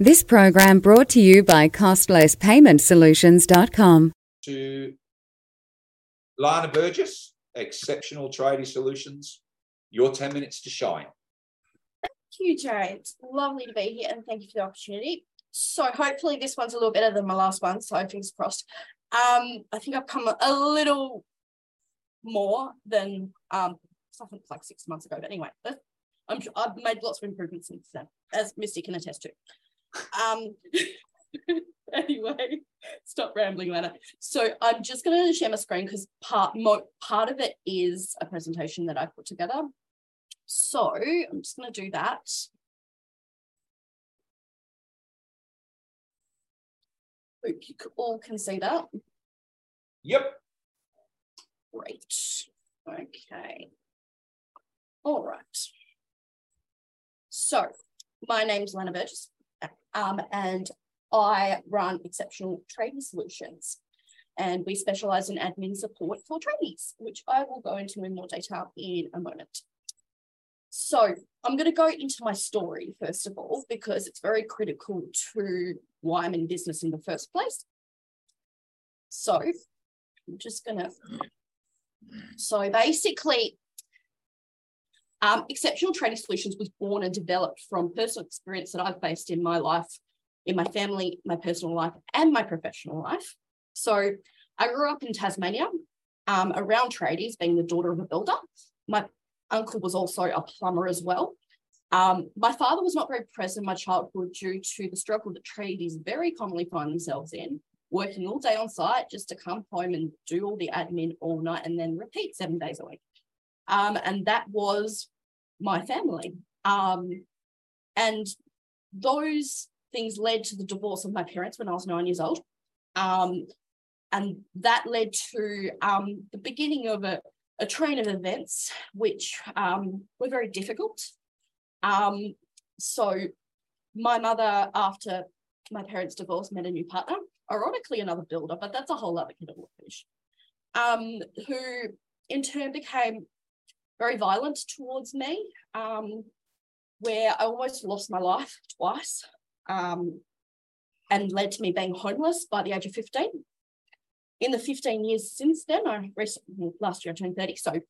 This program brought to you by CostlessPaymentSolutions.com. To Lana Burgess, Exceptional Tradie Solutions, your 10 minutes to shine. Thank you, Jay. It's lovely to be here and thank you for the opportunity. So hopefully this one's a little better than my last one, so fingers crossed. I think I've come a little more than something like 6 months ago, but anyway, I've made lots of improvements since then, as Misty can attest to. Anyway, stop rambling, Lana. So I'm just going to share my screen because part of it is a presentation that I put together. So I'm just going to do that. Hope you all can see that. Yep. Great. Okay. All right. So my name's Lana Burgess. And I run Exceptional Trading Solutions, and we specialise in admin support for tradies, which I will go into in more detail in a moment. So I'm going to go into my story, first of all, because it's very critical to why I'm in business in the first place. So I'm just going to... So basically... Exceptional Trading Solutions was born and developed from personal experience that I've faced in my life, in my family, my personal life, and my professional life. So I grew up in Tasmania around tradies, being the daughter of a builder. My uncle was also a plumber as well. My father was not very present in my childhood due to the struggle that tradies very commonly find themselves in, working all day on site just to come home and do all the admin all night and then repeat 7 days a week. And that was my family. And those things led to the divorce of my parents when I was 9 years old. And that led to the beginning of a train of events, which were very difficult. So my mother, after my parents' divorce, met a new partner, ironically another builder, but that's a whole other kind of fish, who in turn became very violent towards me, where I almost lost my life twice, and led to me being homeless by the age of 15. In the 15 years since then, last year I turned 30, so, you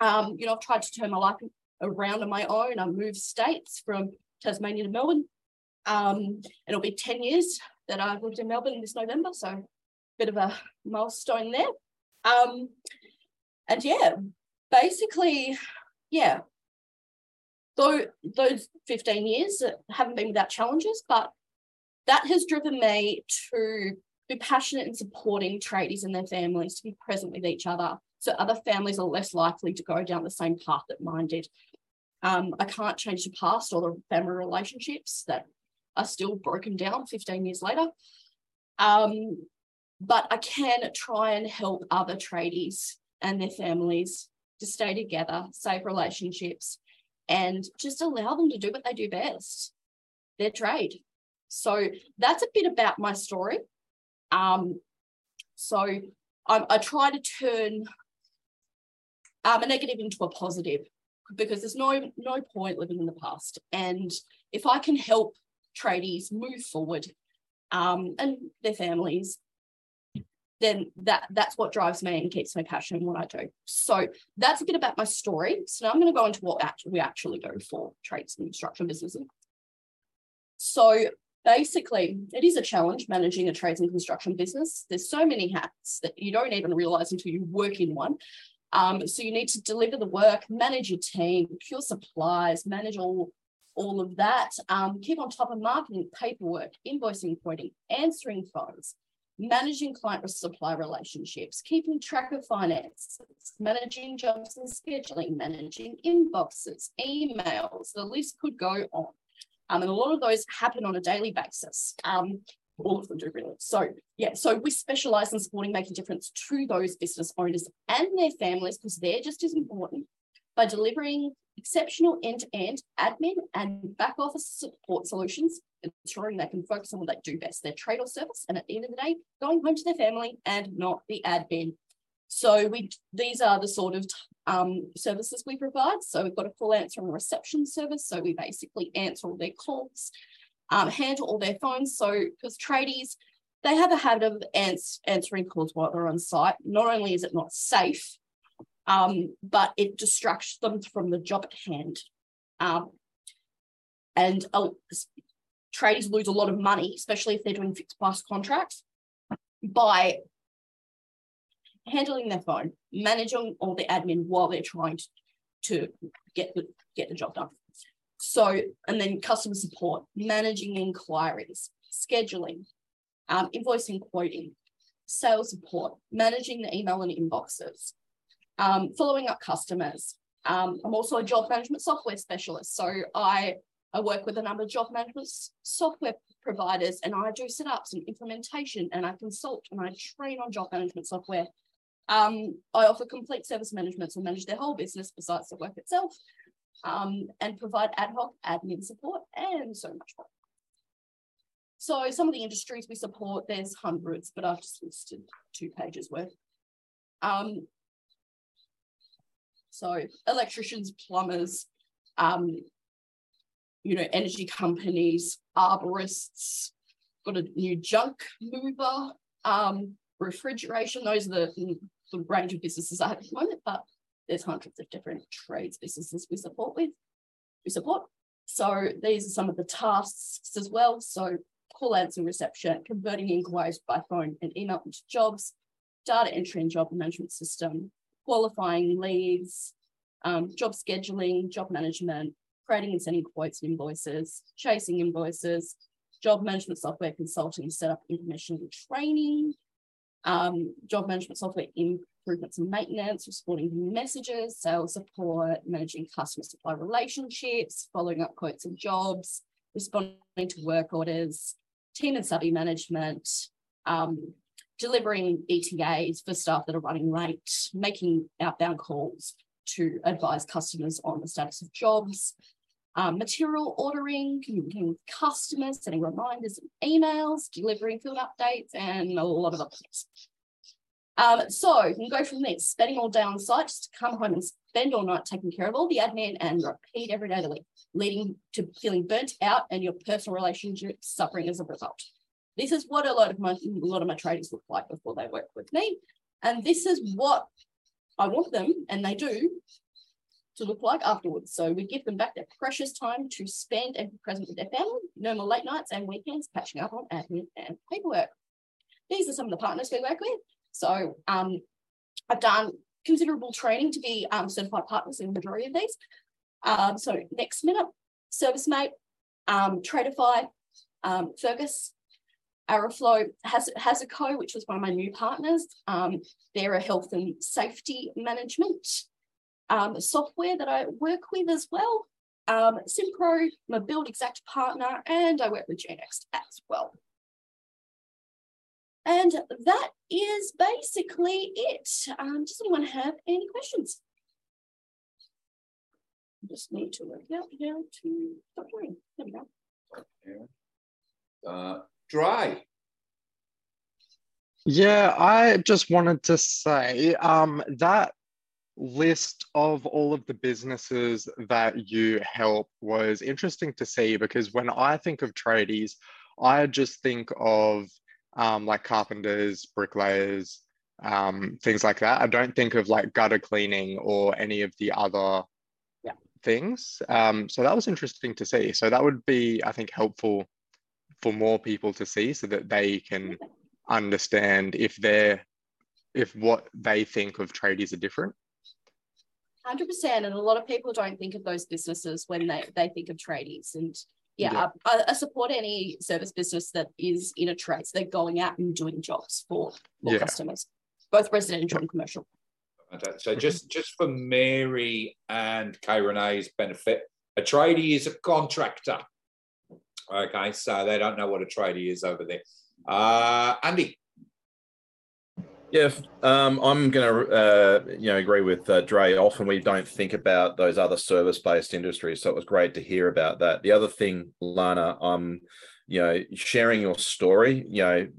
know, I've tried to turn my life around on my own. I moved states from Tasmania to Melbourne. It'll be 10 years that I've lived in Melbourne this November, so a bit of a milestone there. And yeah. Basically, yeah, though those 15 years haven't been without challenges, but that has driven me to be passionate in supporting tradies and their families to be present with each other, so other families are less likely to go down the same path that mine did. I can't change the past or the family relationships that are still broken down 15 years later, but I can try and help other tradies and their families to stay together, save relationships, and just allow them to do what they do best, their trade. So that's a bit about my story. So I try to turn a negative into a positive, because there's no point living in the past. And if I can help tradies move forward and their families, then that's what drives me and keeps me passionate in what I do. So that's a bit about my story. So now I'm going to go into what we actually do for trades and construction businesses. So basically, it is a challenge managing a trades and construction business. There's so many hats that you don't even realise until you work in one. So you need to deliver the work, manage your team, procure supplies, manage all of that, keep on top of marketing, paperwork, invoicing, quoting, answering phones, managing client supply relationships, keeping track of finances, managing jobs and scheduling, managing inboxes, emails, the list could go on. And a lot of those happen on a daily basis. All of them do, really. So, yeah, so we specialise in supporting making a difference to those business owners and their families, because they're just as important, by delivering exceptional end-to-end admin and back office support solutions, ensuring they can focus on what they do best, their trade or service, and at the end of the day, going home to their family and not the admin. So these are the sort of services we provide. So we've got a full answer and reception service. So we basically answer all their calls handle all their phones. So because tradies, they have a habit of answering calls while they're on site. Not only is it not safe, but it distracts them from the job at hand. And tradies lose a lot of money, especially if they're doing fixed price contracts, by handling their phone, managing all the admin while they're trying to get the job done. So, and then customer support, managing inquiries, scheduling, invoicing, quoting, sales support, managing the email and inboxes, following up customers. I'm also a job management software specialist. So I work with a number of job management software providers, and I do setups and implementation, and I consult and I train on job management software. I offer complete service management, so manage their whole business besides the work itself, and provide ad hoc admin support and so much more. So some of the industries we support, there's hundreds, but I've just listed 2 pages worth. So electricians, plumbers, energy companies, arborists, got a new junk mover, refrigeration. Those are the range of businesses I have at the moment, but there's hundreds of different trades businesses we support with. So these are some of the tasks as well. So call answering reception, converting inquiries by phone and email into jobs, data entry and job management system, qualifying leads, job scheduling, job management, creating and sending quotes and invoices, chasing invoices, job management software consulting, setup, information and training, job management software improvements and maintenance, responding to messages, sales support, managing customer supply relationships, following up quotes and jobs, responding to work orders, team and study management, delivering ETAs for staff that are running late, making outbound calls to advise customers on the status of jobs, material ordering, communicating with customers, sending reminders and emails, delivering field updates, and a lot of other things. So you can go from there, spending all day on site, just to come home and spend all night taking care of all the admin and repeat every day of the week, leading to feeling burnt out and your personal relationships suffering as a result. This is what a lot of my tradies look like before they work with me. And this is what I want them, and they do, to look like afterwards. So we give them back their precious time to spend and be present with their family, no more late nights and weekends, catching up on admin and paperwork. These are some of the partners we work with. So I've done considerable training to be certified partners in the majority of these. So Next Minute, Service Mate, Tradify, Fergus, Araflow, Hazico, which was one of my new partners. They're a health and safety management software that I work with as well. Simpro, my Build Exact partner, and I work with GNX as well. And that is basically it. Does anyone have any questions? I just need to work out how to stop worrying. There we go. Dry. Yeah, I just wanted to say that list of all of the businesses that you help was interesting to see, because when I think of tradies, I just think of like carpenters, bricklayers, things like that. I don't think of like gutter cleaning or any of the other things. So that was interesting to see. So that would be, I think, helpful for more people to see, so that they can understand if what they think of tradies are different. 100%, and a lot of people don't think of those businesses when they think of tradies. And I support any service business that is in a trade, so they're going out and doing jobs for customers, both residential and commercial. So just for Mary and Kay Renee's benefit, a tradie is a contractor. Okay, so they don't know what a tradie is over there. Andy. Yeah, I'm going to agree with Dre. Often we don't think about those other service-based industries, so it was great to hear about that. The other thing, Lana, sharing your story,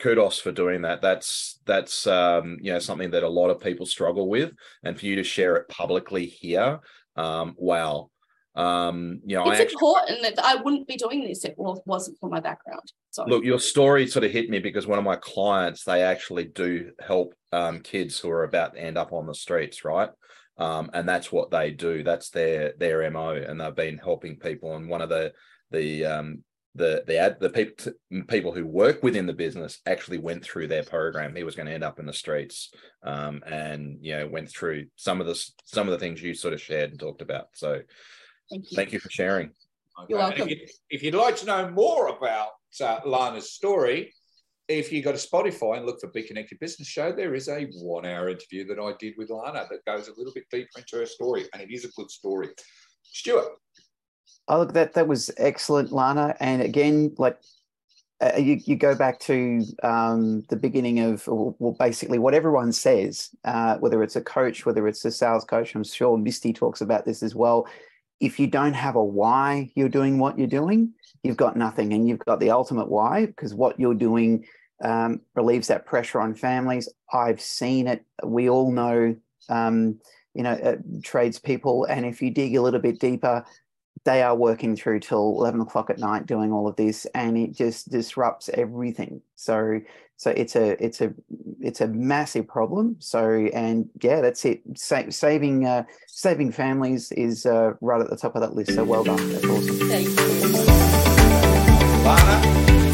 kudos for doing that. That's something that a lot of people struggle with, and for you to share it publicly here, wow. It's important that I wouldn't be doing this if it wasn't for my background. So look, your story sort of hit me because one of my clients, they actually do help kids who are about to end up on the streets, right? And that's what they do. That's their MO, and they've been helping people. And one of the people who work within the business actually went through their program. He was going to end up in the streets, and went through some of the things you sort of shared and talked about. So. Thank you for sharing. Okay. You're welcome. If you'd like to know more about Lana's story, if you go to Spotify and look for Be Connected Business Show, there is a 1-hour interview that I did with Lana that goes a little bit deeper into her story, and it is a good story. Stuart. Oh, look, that was excellent, Lana. And again, you go back to the beginning of, basically what everyone says, whether it's a coach, whether it's a sales coach, I'm sure Misty talks about this as well. If you don't have a why you're doing what you're doing, you've got nothing, and you've got the ultimate why, because what you're doing relieves that pressure on families. I've seen it. We all know, tradespeople, and if you dig a little bit deeper, they are working through till 11 o'clock at night doing all of this, and it just disrupts everything. So it's a massive problem. So, and yeah, that's it. Saving families is right at the top of that list. So well done. That's awesome. Thank you. Lana.